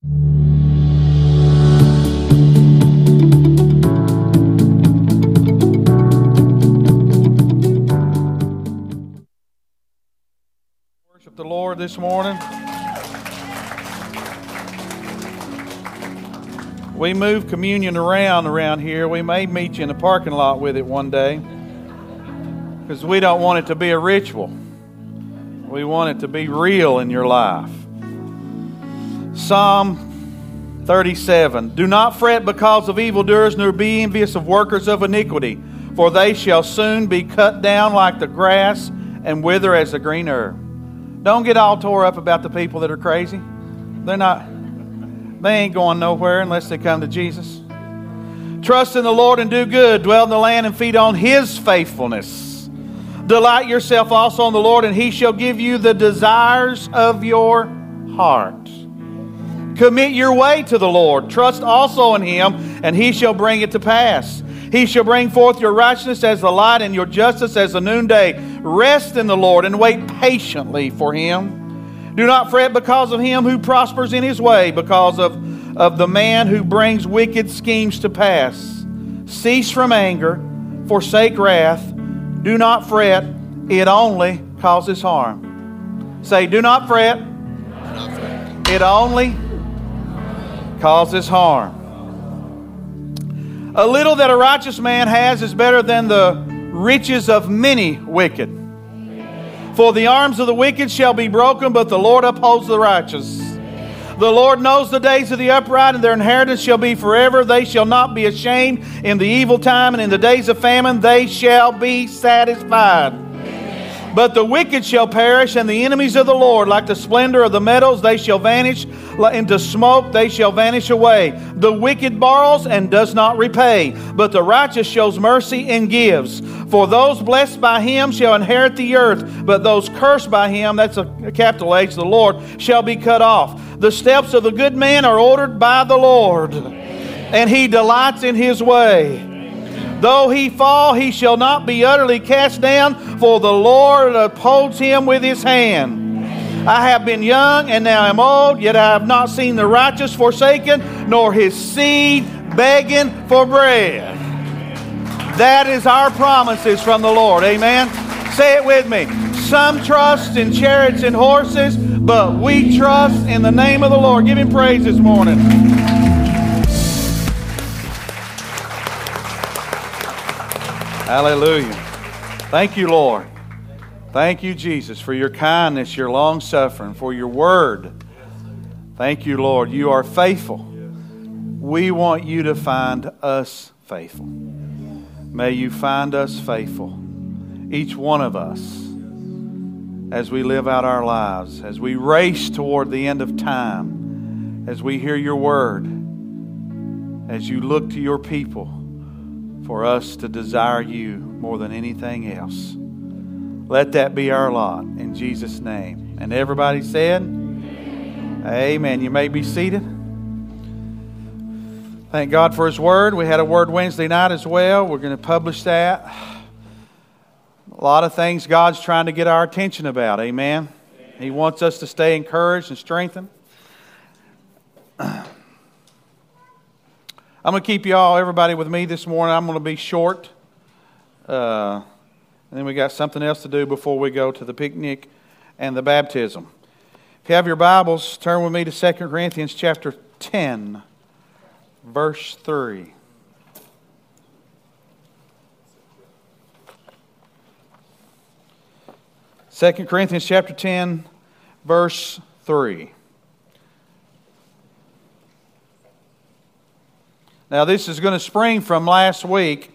Worship the Lord this morning. We move communion around here. We may meet you in the parking lot with it one day, because we don't want it to be a ritual. We want it to be real in your life. Psalm 37. Do not fret because of evildoers, nor be envious of workers of iniquity, for they shall soon be cut down like the grass and wither as the green herb. Don't get all tore up about the people that are crazy. They ain't going nowhere unless they come to Jesus. Trust in the Lord and do good. Dwell in the land and feed on His faithfulness. Delight yourself also on the Lord, and He shall give you the desires of your heart. Commit your way to the Lord. Trust also in Him, and He shall bring it to pass. He shall bring forth your righteousness as the light and your justice as the noonday. Rest in the Lord and wait patiently for Him. Do not fret because of him who prospers in his way, because of the man who brings wicked schemes to pass. Cease from anger, forsake wrath. Do not fret, it only causes harm. Say, do not fret, it only causes harm. A little that a righteous man has is better than the riches of many wicked. For the arms of the wicked shall be broken, but the Lord upholds the righteous. The Lord knows the days of the upright, and their inheritance shall be forever. They shall not be ashamed in the evil time, and in the days of famine they shall be satisfied. Amen. But the wicked shall perish, and the enemies of the Lord, like the splendor of the meadows, they shall vanish into smoke, they shall vanish away. The wicked borrows and does not repay, but the righteous shows mercy and gives. For those blessed by him shall inherit the earth, but those cursed by him, that's a capital H, the Lord, shall be cut off. The steps of the good man are ordered by the Lord, and he delights in his way. Though he fall, he shall not be utterly cast down, for the Lord upholds him with his hand. I have been young, and now am old, yet I have not seen the righteous forsaken, nor his seed begging for bread. That is our promises from the Lord. Amen. Say it with me. Some trust in chariots and horses, but we trust in the name of the Lord. Give Him praise this morning. Hallelujah. Thank you, Lord. Thank you, Jesus, for your kindness, your long suffering, for your word. Thank you, Lord. You are faithful. We want you to find us faithful. May you find us faithful, each one of us, as we live out our lives, as we race toward the end of time, as we hear your word, as you look to your people for us to desire you more than anything else. Let that be our lot in Jesus' name. And everybody said, amen. Amen. You may be seated. Thank God for His Word. We had a Word Wednesday night as well. We're going to publish that. A lot of things God's trying to get our attention about. Amen. Amen. He wants us to stay encouraged and strengthened. I'm going to keep you all, everybody, with me this morning. I'm going to be short. And then we got something else to do before we go to the picnic and the baptism. If you have your Bibles, turn with me to 2 Corinthians chapter 10. Verse 3. Second Corinthians chapter 10, verse 3. Now this is going to spring from last week.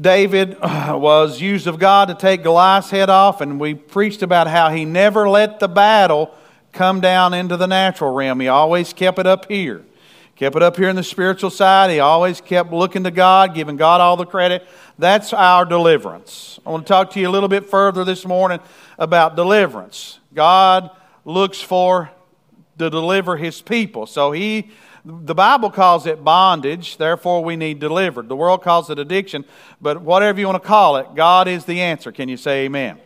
David was used of God to take Goliath's head off, and we preached about how he never let the battle come down into the natural realm. He always kept it up here. Kept it up here in the spiritual side. He always kept looking to God, giving God all the credit. That's our deliverance. I want to talk to you a little bit further this morning about deliverance. God looks for to deliver His people. So the Bible calls it bondage, therefore we need delivered. The world calls it addiction, but whatever you want to call it, God is the answer. Can you say amen? Amen.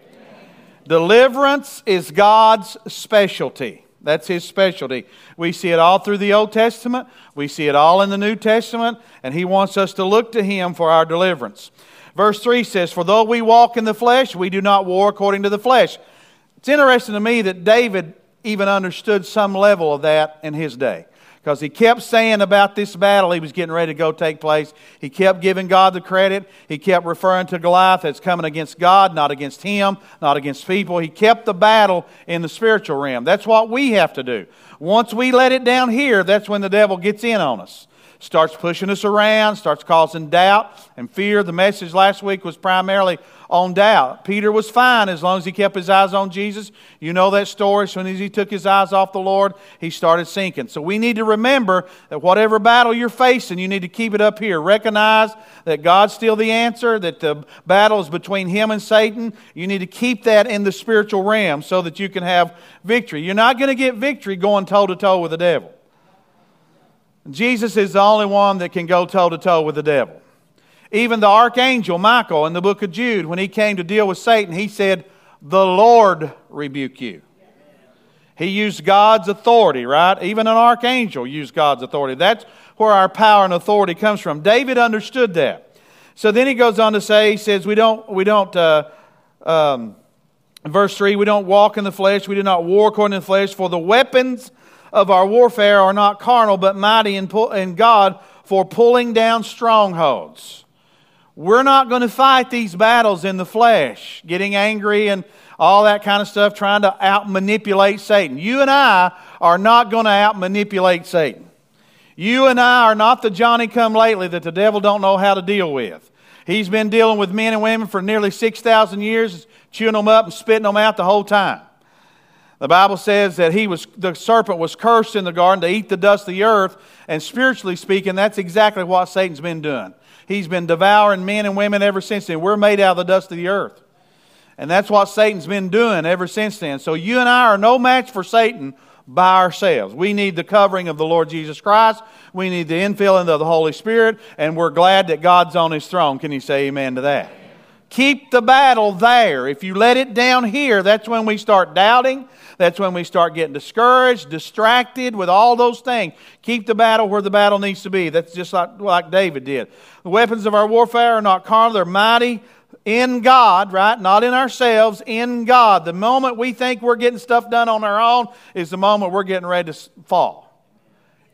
Deliverance is God's specialty. That's his specialty. We see it all through the Old Testament. We see it all in the New Testament. And he wants us to look to him for our deliverance. Verse 3 says, "For though we walk in the flesh, we do not war according to the flesh." It's interesting to me that David even understood some level of that in his day. Because he kept saying about this battle he was getting ready to go take place. He kept giving God the credit. He kept referring to Goliath as coming against God, not against him, not against people. He kept the battle in the spiritual realm. That's what we have to do. Once we let it down here, that's when the devil gets in on us. Starts pushing us around, starts causing doubt and fear. The message last week was primarily on doubt. Peter was fine as long as he kept his eyes on Jesus. You know that story. As soon as he took his eyes off the Lord, he started sinking. So we need to remember that whatever battle you're facing, you need to keep it up here. Recognize that God's still the answer, that the battle is between him and Satan. You need to keep that in the spiritual realm so that you can have victory. You're not going to get victory going toe-to-toe with the devil. Jesus is the only one that can go toe-to-toe with the devil. Even the archangel Michael in the book of Jude, when he came to deal with Satan, he said, "The Lord rebuke you." He used God's authority, right? Even an archangel used God's authority. That's where our power and authority comes from. David understood that. So then he goes on to say, he says, verse 3, "We don't walk in the flesh, we do not war according to the flesh, for the weapons of our warfare are not carnal, but mighty in God for pulling down strongholds." We're not going to fight these battles in the flesh, getting angry and all that kind of stuff, trying to out-manipulate Satan. You and I are not going to out-manipulate Satan. You and I are not the Johnny-come-lately that the devil don't know how to deal with. He's been dealing with men and women for nearly 6,000 years, chewing them up and spitting them out the whole time. The Bible says that the serpent was cursed in the garden to eat the dust of the earth. And spiritually speaking, that's exactly what Satan's been doing. He's been devouring men and women ever since then. We're made out of the dust of the earth. And that's what Satan's been doing ever since then. So you and I are no match for Satan by ourselves. We need the covering of the Lord Jesus Christ. We need the infilling of the Holy Spirit. And we're glad that God's on His throne. Can you say amen to that? Amen. Keep the battle there. If you let it down here, that's when we start doubting. That's when we start getting discouraged, distracted with all those things. Keep the battle where the battle needs to be. That's just like David did. The weapons of our warfare are not carnal. They're mighty in God, right? Not in ourselves, in God. The moment we think we're getting stuff done on our own is the moment we're getting ready to fall.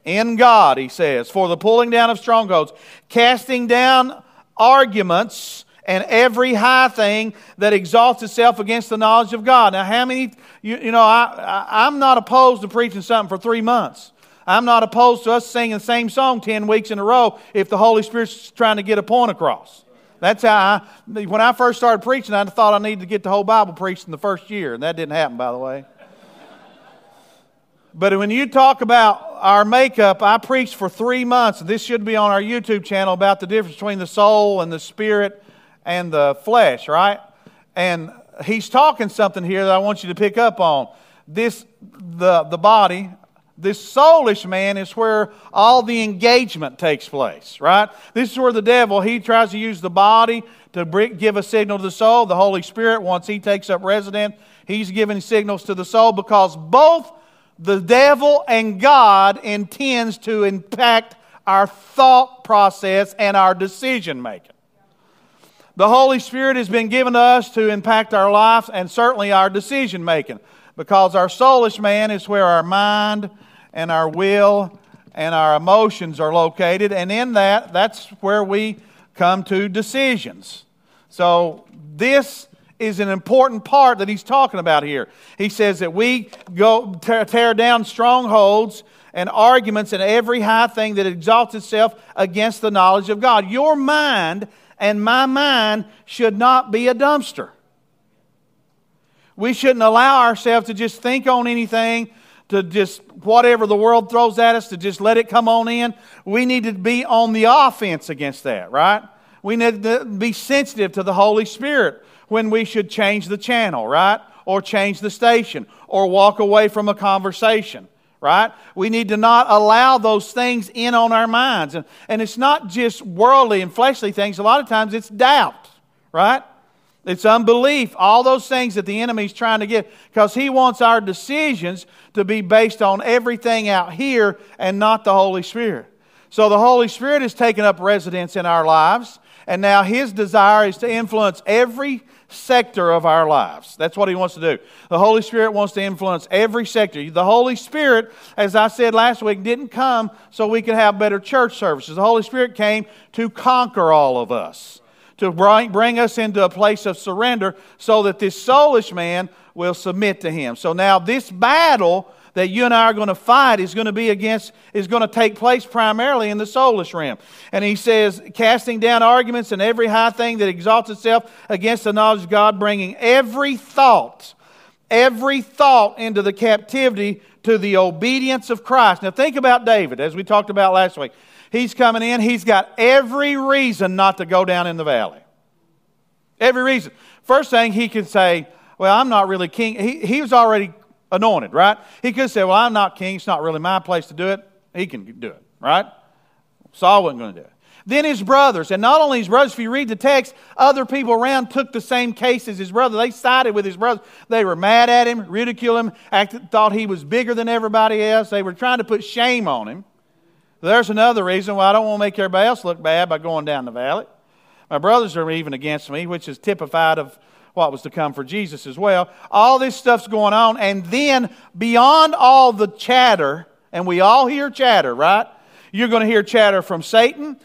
In God, he says, for the pulling down of strongholds, casting down arguments, and every high thing that exalts itself against the knowledge of God. Now, how many, I'm not opposed to preaching something for 3 months. I'm not opposed to us singing the same song 10 weeks in a row if the Holy Spirit's trying to get a point across. That's how when I first started preaching, I thought I needed to get the whole Bible preached in the first year, and that didn't happen, by the way. But when you talk about our makeup, I preached for 3 months, and this should be on our YouTube channel, about the difference between the soul and the spirit and the flesh, right? And he's talking something here that I want you to pick up on. The body, this soulish man is where all the engagement takes place, right? This is where the devil, he tries to use the body to give a signal to the soul. The Holy Spirit, once he takes up residence, he's giving signals to the soul, because both the devil and God intends to impact our thought process and our decision making. The Holy Spirit has been given to us to impact our lives and certainly our decision-making, because our soulish man is where our mind and our will and our emotions are located, and in that's where we come to decisions. So this is an important part that he's talking about here. He says that we go tear down strongholds and arguments and every high thing that exalts itself against the knowledge of God. Your mind and my mind should not be a dumpster. We shouldn't allow ourselves to just think on anything, to just whatever the world throws at us, to just let it come on in. We need to be on the offense against that, right? We need to be sensitive to the Holy Spirit when we should change the channel, right? Or change the station, or walk away from a conversation. Right? We need to not allow those things in on our minds. And it's not just worldly and fleshly things. A lot of times it's doubt. Right? It's unbelief, all those things that the enemy's trying to get, because he wants our decisions to be based on everything out here and not the Holy Spirit. So the Holy Spirit has taken up residence in our lives, and now his desire is to influence every sector of our lives. That's what he wants to do. The Holy Spirit wants to influence every sector. The Holy Spirit, as I said last week, didn't come so we could have better church services. The Holy Spirit came to conquer all of us, to bring us into a place of surrender so that this soulish man will submit to him. So now this battle that you and I are going to fight is going to take place primarily in the soulish realm. And he says, casting down arguments and every high thing that exalts itself against the knowledge of God, bringing every thought into the captivity to the obedience of Christ. Now think about David, as we talked about last week. He's coming in. He's got every reason not to go down in the valley. Every reason. First thing, he can say, well, I'm not really king. He was already anointed, right? He could say, well, I'm not king. It's not really my place to do it. He can do it, right? Saul wasn't going to do it. Then his brothers, and not only his brothers, if you read the text, other people around took the same case as his brother. They sided with his brother. They were mad at him, ridiculed him, thought he was bigger than everybody else. They were trying to put shame on him. There's another reason why I don't want to make everybody else look bad by going down the valley. My brothers are even against me, which is typified of what was to come for Jesus as well. All this stuff's going on. And then beyond all the chatter, and we all hear chatter, right? You're going to hear chatter from Satan.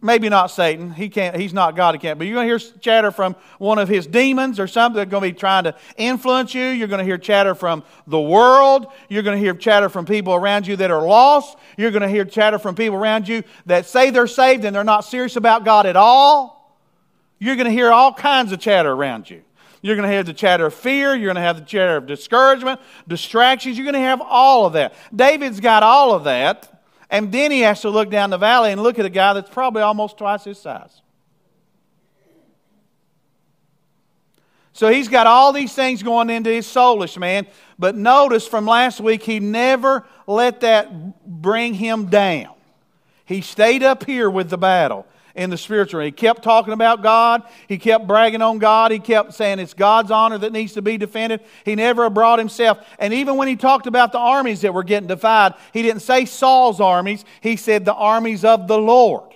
Maybe not Satan. He's not God. He can't. But you're going to hear chatter from one of his demons or something. They're going to be trying to influence you. You're going to hear chatter from the world. You're going to hear chatter from people around you that are lost. You're going to hear chatter from people around you that say they're saved and they're not serious about God at all. You're going to hear all kinds of chatter around you. You're going to have the chatter of fear. You're going to have the chatter of discouragement, distractions. You're going to have all of that. David's got all of that. And then he has to look down the valley and look at a guy that's probably almost twice his size. So he's got all these things going into his soulish man. But notice from last week, he never let that bring him down. He stayed up here with the battle in the spiritual. He kept talking about God. He kept bragging on God. He kept saying it's God's honor that needs to be defended. He never brought himself. And even when he talked about the armies that were getting defied, he didn't say Saul's armies. He said the armies of the Lord.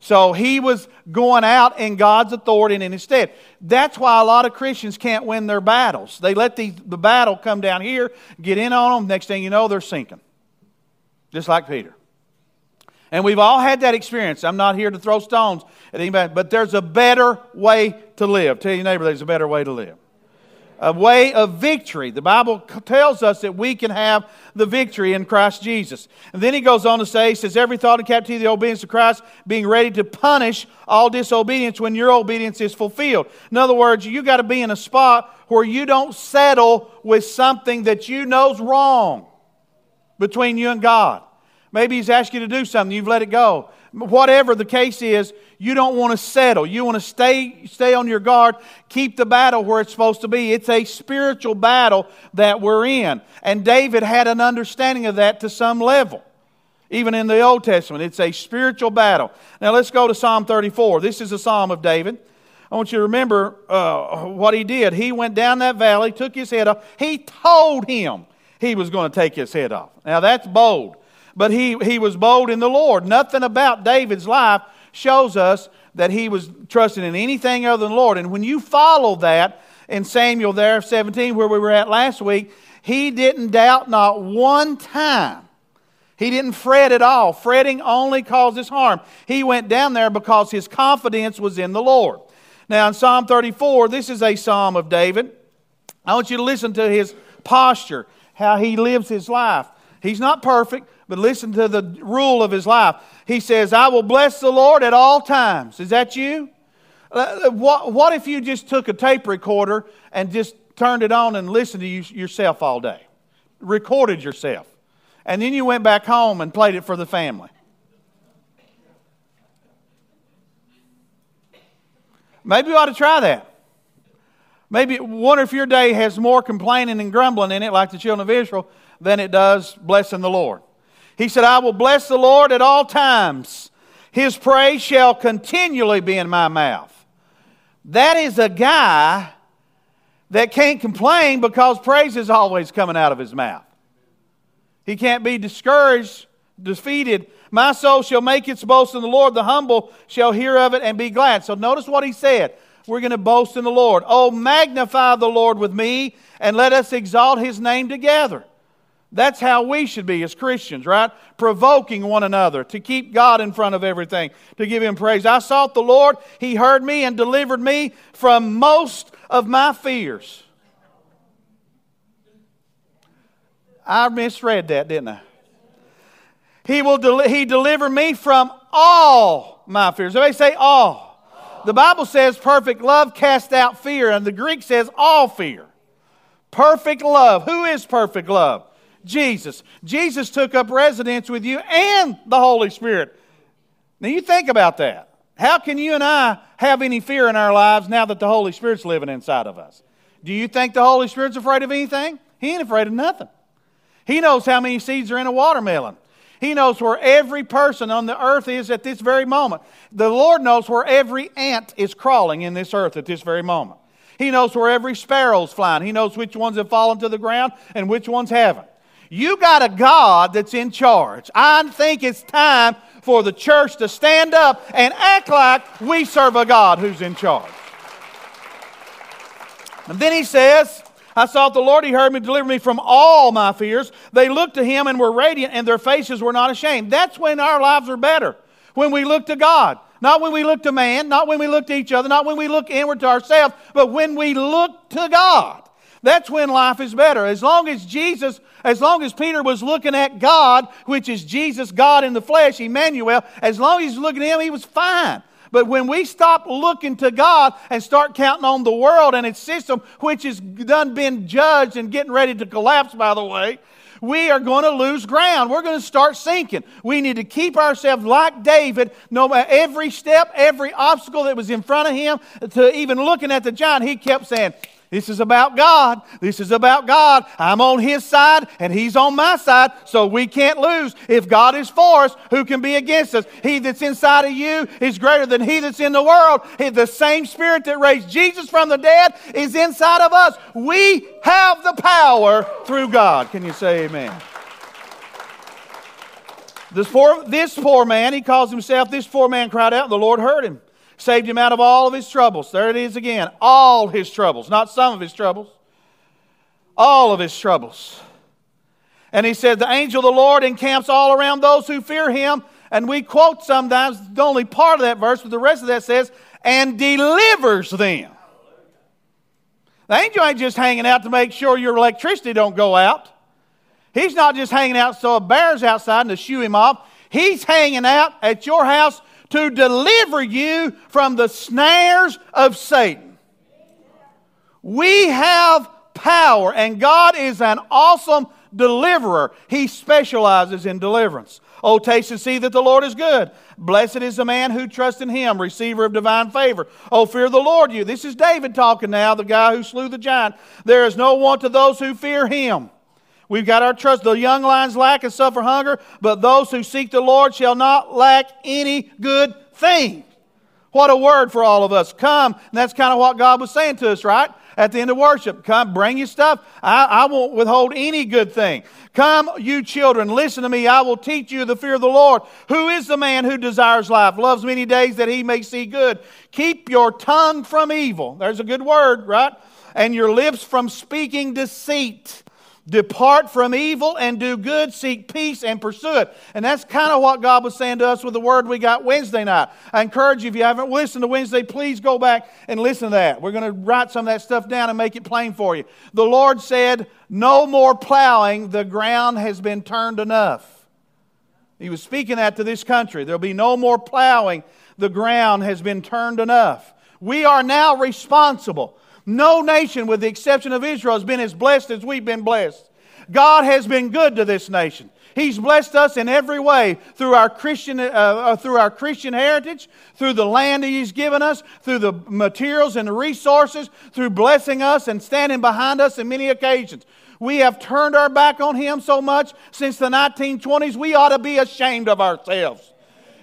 So he was going out in God's authority and in his stead. That's why a lot of Christians can't win their battles. They let the battle come down here, get in on them. Next thing you know, they're sinking. Just like Peter. And we've all had that experience. I'm not here to throw stones at anybody, but there's a better way to live. Tell your neighbor there's a better way to live. A way of victory. The Bible tells us that we can have the victory in Christ Jesus. And then he goes on to say, he says, every thought in captivity, the obedience of Christ, being ready to punish all disobedience when your obedience is fulfilled. In other words, you got to be in a spot where you don't settle with something that you know's wrong between you and God. Maybe he's asked you to do something. You've let it go. Whatever the case is, you don't want to settle. You want to stay on your guard. Keep the battle where it's supposed to be. It's a spiritual battle that we're in. And David had an understanding of that to some level. Even in the Old Testament, it's a spiritual battle. Now let's go to Psalm 34. This is a psalm of David. I want you to remember what he did. He went down that valley, took his head off. He told him he was going to take his head off. Now that's bold. But he was bold in the Lord. Nothing about David's life shows us that he was trusting in anything other than the Lord. And when you follow that in Samuel there, 17, where we were at last week, he didn't doubt not one time. He didn't fret at all. Fretting only causes harm. He went down there because his confidence was in the Lord. Now in Psalm 34, this is a psalm of David. I want you to listen to his posture, how he lives his life. He's not perfect, but listen to the rule of his life. He says, I will bless the Lord at all times. Is that you? What if you just took a tape recorder and just turned it on and listened to yourself all day? Recorded yourself. And then you went back home and played it for the family. Maybe you ought to try that. Maybe wonder if your day has more complaining and grumbling in it, like the children of Israel, than it does blessing the Lord. He said, I will bless the Lord at all times. His praise shall continually be in my mouth. That is a guy that can't complain because praise is always coming out of his mouth. He can't be discouraged, defeated. My soul shall make its boast in the Lord. The humble shall hear of it and be glad. So notice what he said. We're going to boast in the Lord. Oh, magnify the Lord with me, and let us exalt His name together. That's how we should be as Christians, right? Provoking one another to keep God in front of everything, to give Him praise. I sought the Lord. He heard me and delivered me from most of my fears. I misread that, didn't I? He delivered me from all my fears. Everybody say all. The Bible says perfect love casts out fear, and the Greek says all fear. Perfect love. Who is perfect love? Jesus. Jesus took up residence with you and the Holy Spirit. Now you think about that. How can you and I have any fear in our lives now that the Holy Spirit's living inside of us? Do you think the Holy Spirit's afraid of anything? He ain't afraid of nothing. He knows how many seeds are in a watermelon. He knows where every person on the earth is at this very moment. The Lord knows where every ant is crawling in this earth at this very moment. He knows where every sparrow's flying. He knows which ones have fallen to the ground and which ones haven't. You got a God that's in charge. I think it's time for the church to stand up and act like we serve a God who's in charge. And then he says, I sought the Lord, He heard me, delivered me from all my fears. They looked to Him and were radiant, and their faces were not ashamed. That's when our lives are better, when we look to God. Not when we look to man, not when we look to each other, not when we look inward to ourselves, but when we look to God. That's when life is better. As long as Peter was looking at God, which is Jesus, God in the flesh, Emmanuel, as long as he was looking at Him, he was fine. But when we stop looking to God and start counting on the world and its system, which has done been judged and getting ready to collapse, by the way, we are going to lose ground. We're going to start sinking. We need to keep ourselves like David. No matter every step, every obstacle that was in front of him, to even looking at the giant, he kept saying, this is about God. This is about God. I'm on His side and He's on my side, so we can't lose. If God is for us, who can be against us? He that's inside of you is greater than he that's in the world. The same Spirit that raised Jesus from the dead is inside of us. We have the power through God. Can you say amen? This poor man, he calls himself, this poor man cried out, and the Lord heard him. Saved him out of all of his troubles. There it is again. All his troubles. Not some of his troubles. All of his troubles. And he said, the angel of the Lord encamps all around those who fear Him. And we quote sometimes only part of that verse, but the rest of that says, and delivers them. The angel ain't just hanging out to make sure your electricity don't go out. He's not just hanging out so a bear's outside and to shoo him off. He's hanging out at your house to deliver you from the snares of Satan. We have power, and God is an awesome deliverer. He specializes in deliverance. Oh, taste and see that the Lord is good. Blessed is the man who trusts in Him, receiver of divine favor. Oh, fear the Lord, you. This is David talking now, the guy who slew the giant. There is no want to those who fear Him. We've got our trust. The young lions lack and suffer hunger, but those who seek the Lord shall not lack any good thing. What a word for all of us. Come, and that's kind of what God was saying to us, right? At the end of worship, come, bring your stuff. I won't withhold any good thing. Come, you children, listen to me. I will teach you the fear of the Lord. Who is the man who desires life, loves many days that he may see good? Keep your tongue from evil. There's a good word, right? And your lips from speaking deceit. Depart from evil and do good, seek peace and pursue it. And that's kind of what God was saying to us with the word we got Wednesday night. I encourage you, if you haven't listened to Wednesday, please go back and listen to that. We're going to write some of that stuff down and make it plain for you. The Lord said, no more plowing, the ground has been turned enough. He was speaking that to this country. There'll be no more plowing, the ground has been turned enough. We are now responsible. No nation, with the exception of Israel, has been as blessed as we've been blessed. God has been good to this nation. He's blessed us in every way through our Christian heritage, through the land that He's given us, through the materials and the resources, through blessing us and standing behind us in many occasions. We have turned our back on Him so much since the 1920s, we ought to be ashamed of ourselves.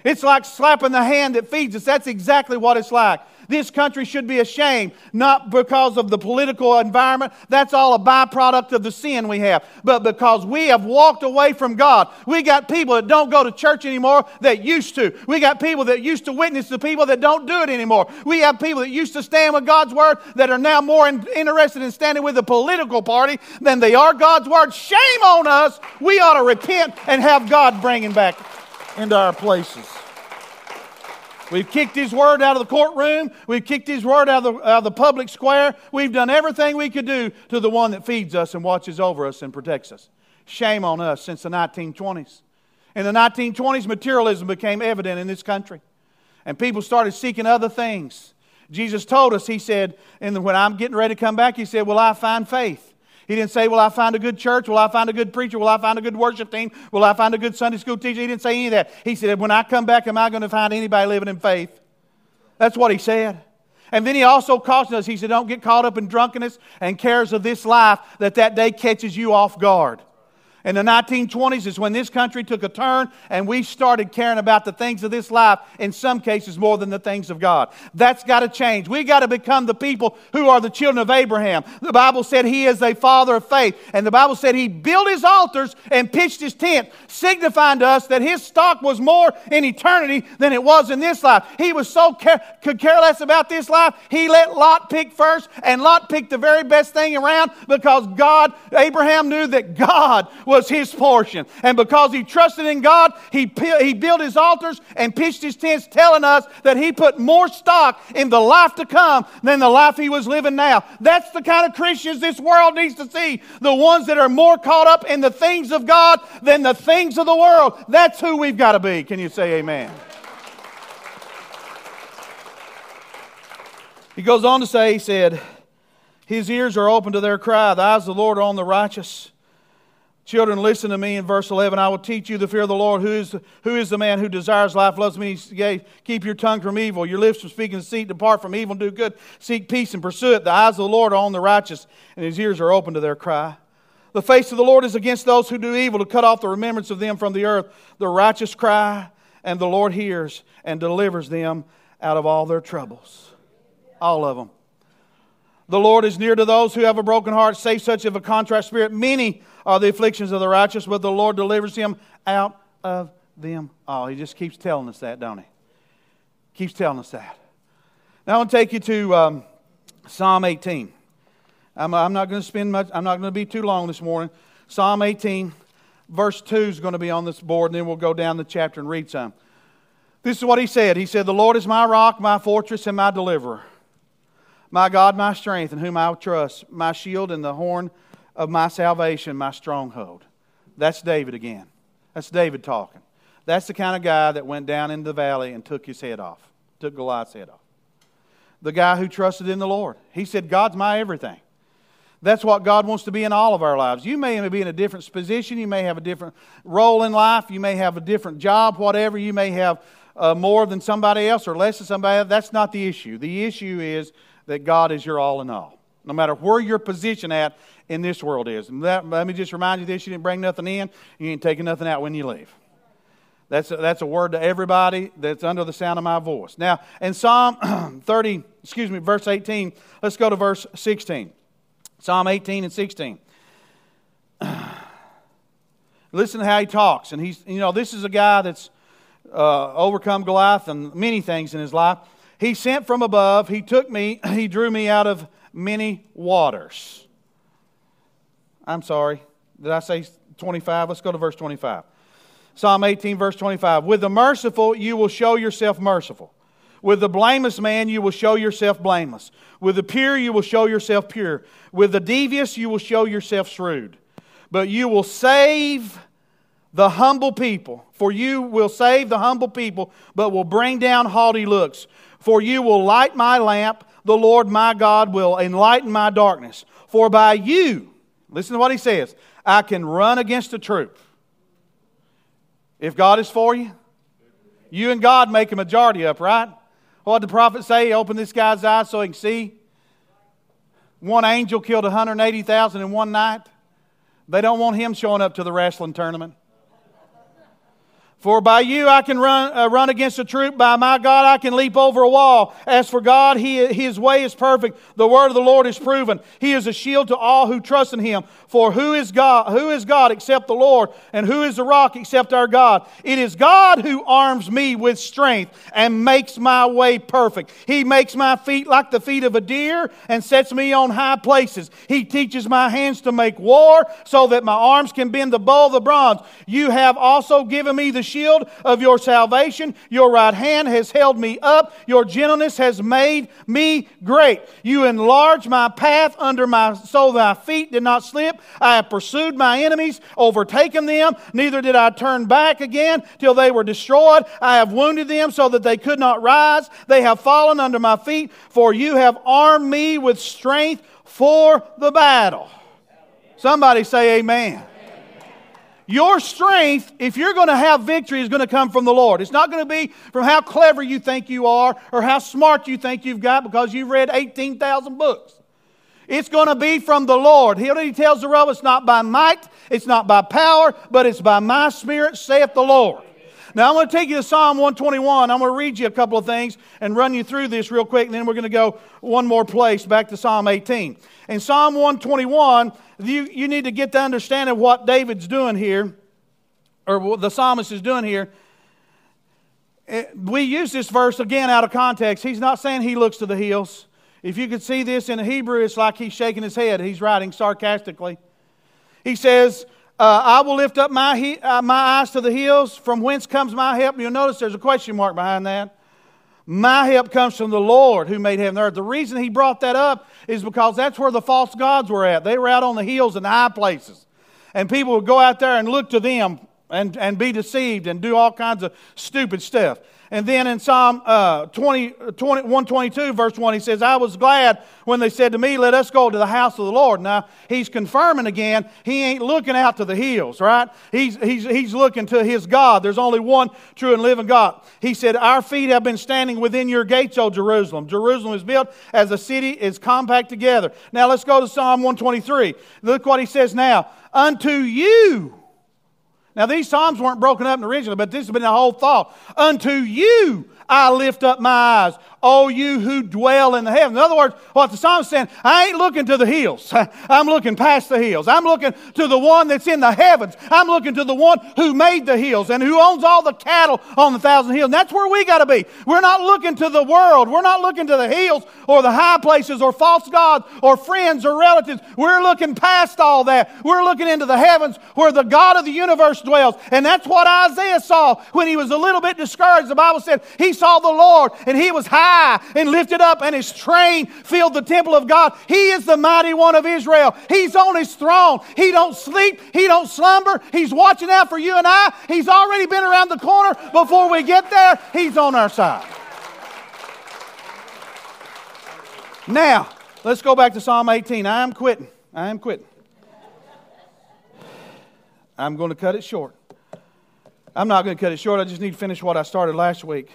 It's like slapping the hand that feeds us. That's exactly what it's like. This country should be ashamed, not because of the political environment. That's all a byproduct of the sin we have. But because we have walked away from God. We got people that don't go to church anymore that used to. We got people that used to witness to people that don't do it anymore. We have people that used to stand with God's Word that are now more interested in standing with the political party than they are God's Word. Shame on us. We ought to repent and have God bring him back into our places. We've kicked His Word out of the courtroom. We've kicked His Word out of the public square. We've done everything we could do to the one that feeds us and watches over us and protects us. Shame on us since the 1920s. In the 1920s, materialism became evident in this country. And people started seeking other things. Jesus told us, He said, and when I'm getting ready to come back, He said, will I find faith? He didn't say, will I find a good church? Will I find a good preacher? Will I find a good worship team? Will I find a good Sunday school teacher? He didn't say any of that. He said, when I come back, am I going to find anybody living in faith? That's what He said. And then He also cautioned us. He said, don't get caught up in drunkenness and cares of this life, that day catches you off guard. In the 1920s is when this country took a turn and we started caring about the things of this life, in some cases more than the things of God. That's got to change. We got to become the people who are the children of Abraham. The Bible said he is a father of faith. And the Bible said he built his altars and pitched his tent, signifying to us that his stock was more in eternity than it was in this life. He was so careless about this life, he let Lot pick first, and Lot picked the very best thing around because Abraham knew that God was his portion. And because he trusted in God, he built his altars and pitched his tents, telling us that he put more stock in the life to come than the life he was living now. That's the kind of Christians this world needs to see. The ones that are more caught up in the things of God than the things of the world. That's who we've got to be. Can you say amen? He goes on to say, he said, his ears are open to their cry. The eyes of the Lord are on the righteous. Children, listen to me in verse 11. I will teach you the fear of the Lord. Who is the man who desires life, loves me? Keep your tongue from evil, your lips from speaking deceit. Depart from evil and do good. Seek peace and pursue it. The eyes of the Lord are on the righteous, and His ears are open to their cry. The face of the Lord is against those who do evil, to cut off the remembrance of them from the earth. The righteous cry, and the Lord hears and delivers them out of all their troubles. All of them. The Lord is near to those who have a broken heart, save such of a contrite spirit. Many are the afflictions of the righteous, but the Lord delivers him out of them all. He just keeps telling us that, don't he? Keeps telling us that. Now I want to take you to Psalm 18. I'm not going to spend much. I'm not going to be too long this morning. Psalm 18, verse 2 is going to be on this board, and then we'll go down the chapter and read some. This is what he said. He said, "The Lord is my rock, my fortress, and my deliverer. My God, my strength, in whom I will trust, my shield and the horn of my salvation, my stronghold." That's David again. That's David talking. That's the kind of guy that went down into the valley and took his head off, took Goliath's head off. The guy who trusted in the Lord. He said, God's my everything. That's what God wants to be in all of our lives. You may be in a different position. You may have a different role in life. You may have a different job, whatever. You may have more than somebody else or less than somebody else. That's not the issue. The issue is that God is your all in all. No matter where your position at in this world is. And let me just remind you this. You didn't bring nothing in. You ain't taking nothing out when you leave. That's a word to everybody that's under the sound of my voice. Now, in verse 18. Let's go to verse 16. Psalm 18 and 16. Listen to how he talks. And this is a guy that's overcome Goliath and many things in his life. He sent from above, He took me, He drew me out of many waters. I'm sorry, did I say 25? Let's go to verse 25. Psalm 18, verse 25. With the merciful you will show yourself merciful. With the blameless man you will show yourself blameless. With the pure you will show yourself pure. With the devious you will show yourself shrewd. But you will save the humble people, for you will save the humble people, but will bring down haughty looks. For you will light my lamp, the Lord my God will enlighten my darkness. For by you, listen to what he says, I can run against a troop. If God is for you, you and God make a majority up, right? What did the prophet say? Open this guy's eyes so he can see. One angel killed 180,000 in one night. They don't want him showing up to the wrestling tournament. For by you I can run against a troop. By my God I can leap over a wall. As for God, His way is perfect. The word of the Lord is proven. He is a shield to all who trust in Him. For who is God except the Lord? And who is the rock except our God? It is God who arms me with strength and makes my way perfect. He makes my feet like the feet of a deer and sets me on high places. He teaches my hands to make war so that my arms can bend the bow of the bronze. You have also given me the shield of your salvation. Your right hand has held me up. Your gentleness has made me great. You enlarged my path so that my feet did not slip. I have pursued my enemies, overtaken them. Neither did I turn back again till they were destroyed. I have wounded them so that they could not rise. They have fallen under my feet, for you have armed me with strength for the battle. Somebody say amen. Your strength, if you're going to have victory, is going to come from the Lord. It's not going to be from how clever you think you are or how smart you think you've got because you've read 18,000 books. It's going to be from the Lord. He tells the rebel, it's not by might, it's not by power, but it's by my spirit, saith the Lord. Now I'm going to take you to Psalm 121. I'm going to read you a couple of things and run you through this real quick, and then we're going to go one more place back to Psalm 18. In Psalm 121, you need to get the understanding of what David's doing here, or what the psalmist is doing here. We use this verse again out of context. He's not saying he looks to the hills. If you could see this in Hebrew, it's like he's shaking his head. He's writing sarcastically. He says, I will lift up my eyes to the hills. From whence comes my help? You'll notice there's a question mark behind that. My help comes from the Lord who made heaven and earth. The reason he brought that up is because that's where the false gods were at. They were out on the hills and the high places. And people would go out there and look to them and be deceived and do all kinds of stupid stuff. And then in Psalm 122, verse 1, he says, I was glad when they said to me, let us go to the house of the Lord. Now, he's confirming again, he ain't looking out to the hills, right? He's looking to his God. There's only one true and living God. He said, our feet have been standing within your gates, O Jerusalem. Jerusalem is built as a city is compact together. Now, let's go to Psalm 123. Look what he says now. Unto you. Now, these Psalms weren't broken up originally, but this has been the whole thought. Unto you I lift up my eyes, O you who dwell in the heavens. In other words, what the psalmist is saying, I ain't looking to the hills. I'm looking past the hills. I'm looking to the one that's in the heavens. I'm looking to the one who made the hills and who owns all the cattle on the thousand hills. And that's where we got to be. We're not looking to the world. We're not looking to the hills or the high places or false gods or friends or relatives. We're looking past all that. We're looking into the heavens where the God of the universe dwells. And that's what Isaiah saw when he was a little bit discouraged. The Bible said he saw the Lord and he was high and lifted up, and his train filled the temple of God. He is the mighty one of Israel. He's on his throne. He don't sleep. He don't slumber. He's watching out for you and I. He's already been around the corner. Before we get there, he's on our side. Now, let's go back to Psalm 18. I am quitting. I'm going to cut it short. I'm not going to cut it short. I just need to finish what I started last week.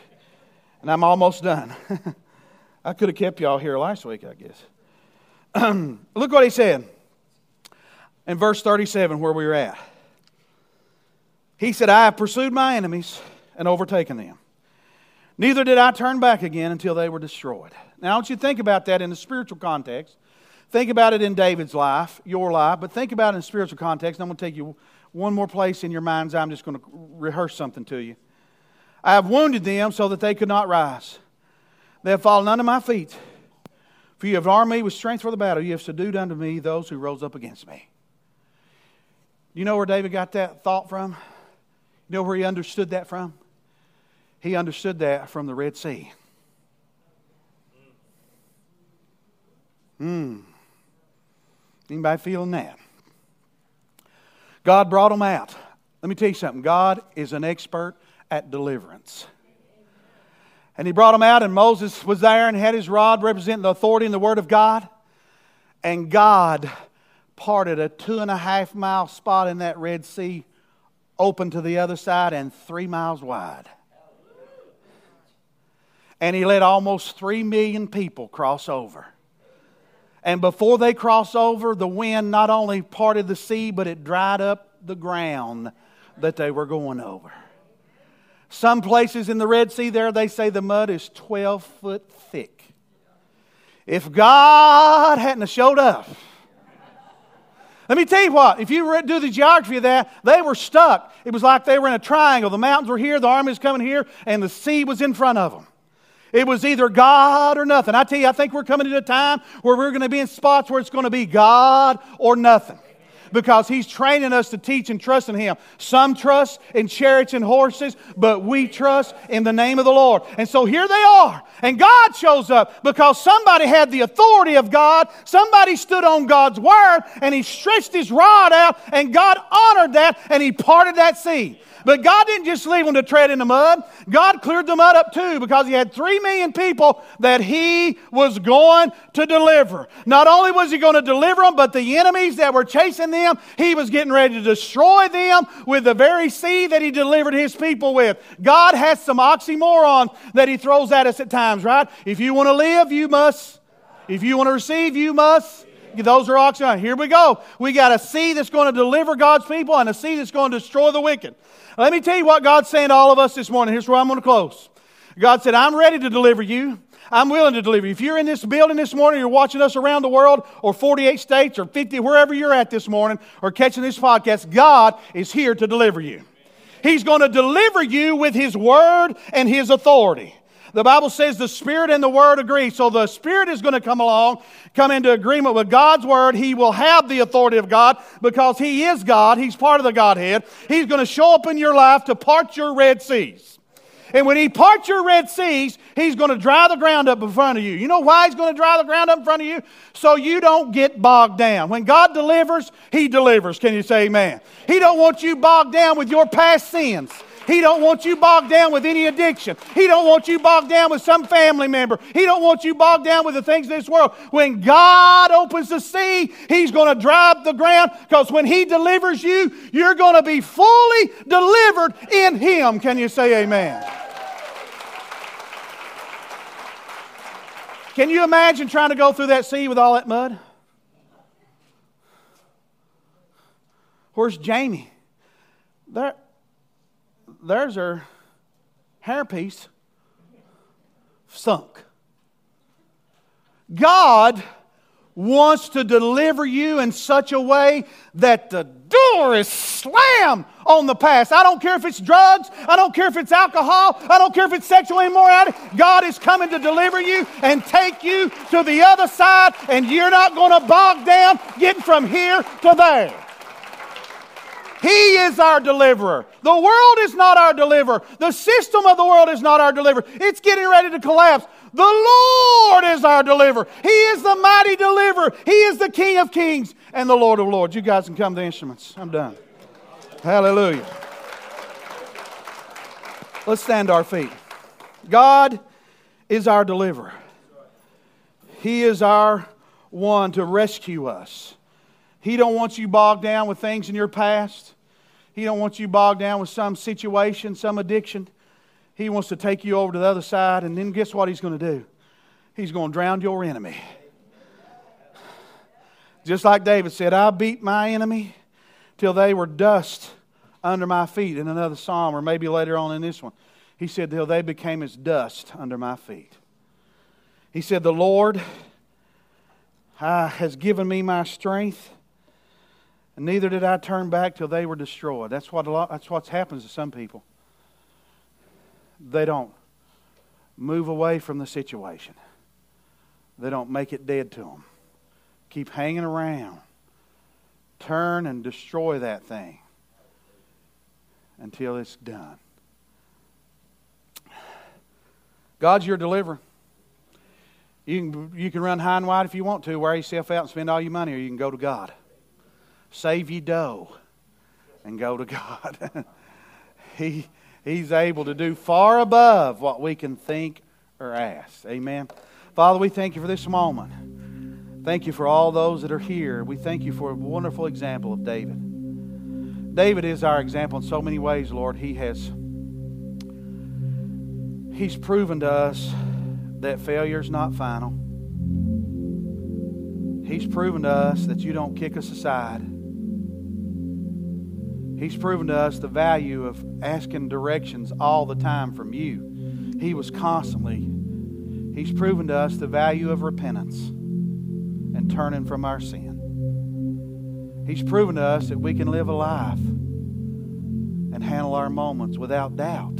And I'm almost done. I could have kept y'all here last week, I guess. Look what he said in verse 37 where we were at. He said, I have pursued my enemies and overtaken them. Neither did I turn back again until they were destroyed. Now, I want you to think about that in the spiritual context. Think about it in David's life, your life, but think about it in the spiritual context. And I'm going to take you one more place in your mind's eye. I'm just going to rehearse something to you. I have wounded them so that they could not rise. They have fallen under my feet. For you have armed me with strength for the battle. You have subdued unto me those who rose up against me. You know where David got that thought from? You know where he understood that from? He understood that from the Red Sea. Anybody feeling that? God brought them out. Let me tell you something. God is an expert at deliverance. And he brought them out, and Moses was there and had his rod representing the authority and the word of God. And God parted a 2.5 mile spot in that Red Sea open to the other side and 3 miles wide. And he let almost 3 million people cross over. And before they crossed over, the wind not only parted the sea, but it dried up the ground that they were going over. Some places in the Red Sea there, they say the mud is 12 foot thick. If God hadn't showed up. Let me tell you what, if you do the geography of that, they were stuck. It was like they were in a triangle. The mountains were here, the army was coming here, and the sea was in front of them. It was either God or nothing. I tell you, I think we're coming to a time where we're going to be in spots where it's going to be God or nothing. Because He's training us to teach and trust in Him. Some trust in chariots and horses, but we trust in the name of the Lord. And so here they are. And God shows up because somebody had the authority of God. Somebody stood on God's word and He stretched His rod out and God honored that and He parted that sea. But God didn't just leave them to tread in the mud. God cleared the mud up too because He had 3 million people that He was going to deliver. Not only was He going to deliver them, but the enemies that were chasing them, He was getting ready to destroy them with the very sea that He delivered His people with. God has some oxymoron that He throws at us at times, right? If you want to live, you must. If you want to receive, you must. Those are oxymoron. Here we go. We got a sea that's going to deliver God's people and a sea that's going to destroy the wicked. Let me tell you what God's saying to all of us this morning. Here's where I'm going to close. God said, I'm ready to deliver you. I'm willing to deliver you. If you're in this building this morning, you're watching us around the world or 48 states or 50, wherever you're at this morning or catching this podcast, God is here to deliver you. He's going to deliver you with His word and His authority. The Bible says the Spirit and the Word agree. So the Spirit is going to come along, come into agreement with God's Word. He will have the authority of God because He is God. He's part of the Godhead. He's going to show up in your life to part your Red Seas. And when He parts your Red Seas, He's going to dry the ground up in front of you. You know why He's going to dry the ground up in front of you? So you don't get bogged down. When God delivers, He delivers. Can you say amen? He don't want you bogged down with your past sins. He don't want you bogged down with any addiction. He don't want you bogged down with some family member. He don't want you bogged down with the things of this world. When God opens the sea, He's going to dry up the ground because when He delivers you, you're going to be fully delivered in Him. Can you say amen? Can you imagine trying to go through that sea with all that mud? Where's Jamie? There's her hairpiece sunk. God wants to deliver you in such a way that the door is slammed on the past. I don't care if it's drugs. I don't care if it's alcohol. I don't care if it's sexual immorality. God is coming to deliver you and take you to the other side, and you're not going to bog down getting from here to there. He is our deliverer. The world is not our deliverer. The system of the world is not our deliverer. It's getting ready to collapse. The Lord is our deliverer. He is the mighty deliverer. He is the King of kings and the Lord of lords. You guys can come to the instruments. I'm done. Hallelujah. Let's stand to our feet. God is our deliverer. He is our one to rescue us. He don't want you bogged down with things in your past. He don't want you bogged down with some situation, some addiction. He wants to take you over to the other side, and then guess what He's going to do? He's going to drown your enemy. Just like David said, I beat my enemy till they were dust under my feet in another psalm, or maybe later on in this one. He said, till they became as dust under my feet. He said, the Lord has given me my strength. Neither did I turn back till they were destroyed. That's what happens to some people. They don't move away from the situation. They don't make it dead to them. Keep hanging around. Turn and destroy that thing until it's done. God's your deliverer. You can run high and wide if you want to, wear yourself out and spend all your money, or you can go to God. Save your dough and go to God. He's able to do far above what we can think or ask. Amen. Father, we thank You for this moment. Thank You for all those that are here. We thank You for a wonderful example of David. David is our example in so many ways, Lord. He's proven to us that failure's not final. He's proven to us that You don't kick us aside. He's proven to us the value of asking directions all the time from you. He's proven to us the value of repentance and turning from our sin. He's proven to us that we can live a life and handle our moments without doubt.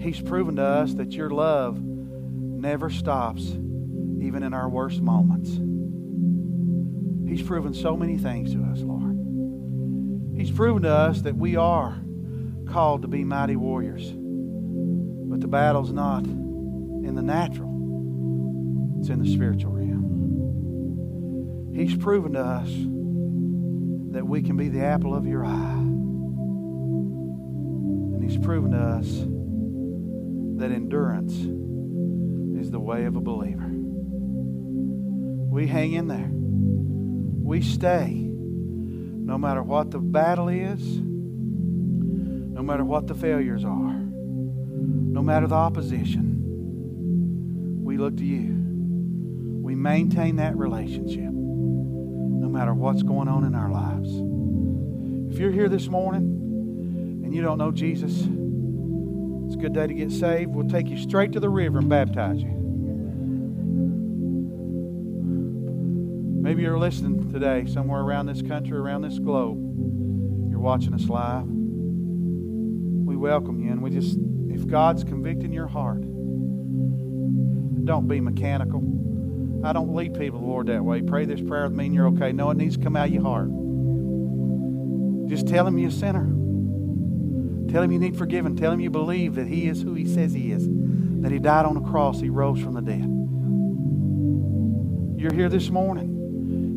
He's proven to us that your love never stops, even in our worst moments. He's proven so many things to us, Lord. He's proven to us that we are called to be mighty warriors. But the battle's not in the natural. It's in the spiritual realm. He's proven to us that we can be the apple of your eye. And he's proven to us that endurance is the way of a believer. We hang in there. We stay. No matter what the battle is, no matter what the failures are, no matter the opposition, we look to you. We maintain that relationship no matter what's going on in our lives. If you're here this morning and you don't know Jesus, it's a good day to get saved. We'll take you straight to the river and baptize you. Maybe you're listening today somewhere around this country, around this globe. You're watching us live. We welcome you, and we just, if God's convicting your heart, don't be mechanical. I don't lead people to the Lord that way. Pray this prayer with me and you're okay. No, it needs to come out of your heart. Just tell him you're a sinner. Tell him you need forgiven. Tell him you believe that he is who he says he is. That he died on the cross. He rose from the dead. You're here this morning.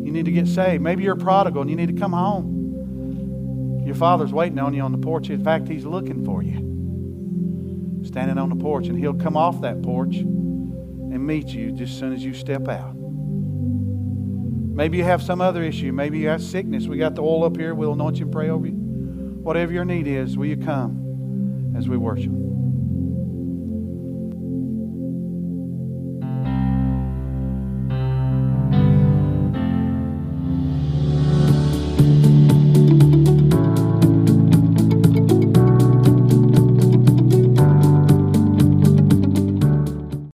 You need to get saved. Maybe you're a prodigal and you need to come home. Your father's waiting on you on the porch. In fact, he's looking for you. Standing on the porch. And he'll come off that porch and meet you just as soon as you step out. Maybe you have some other issue. Maybe you got sickness. We got the oil up here. We'll anoint you and pray over you. Whatever your need is, will you come as we worship?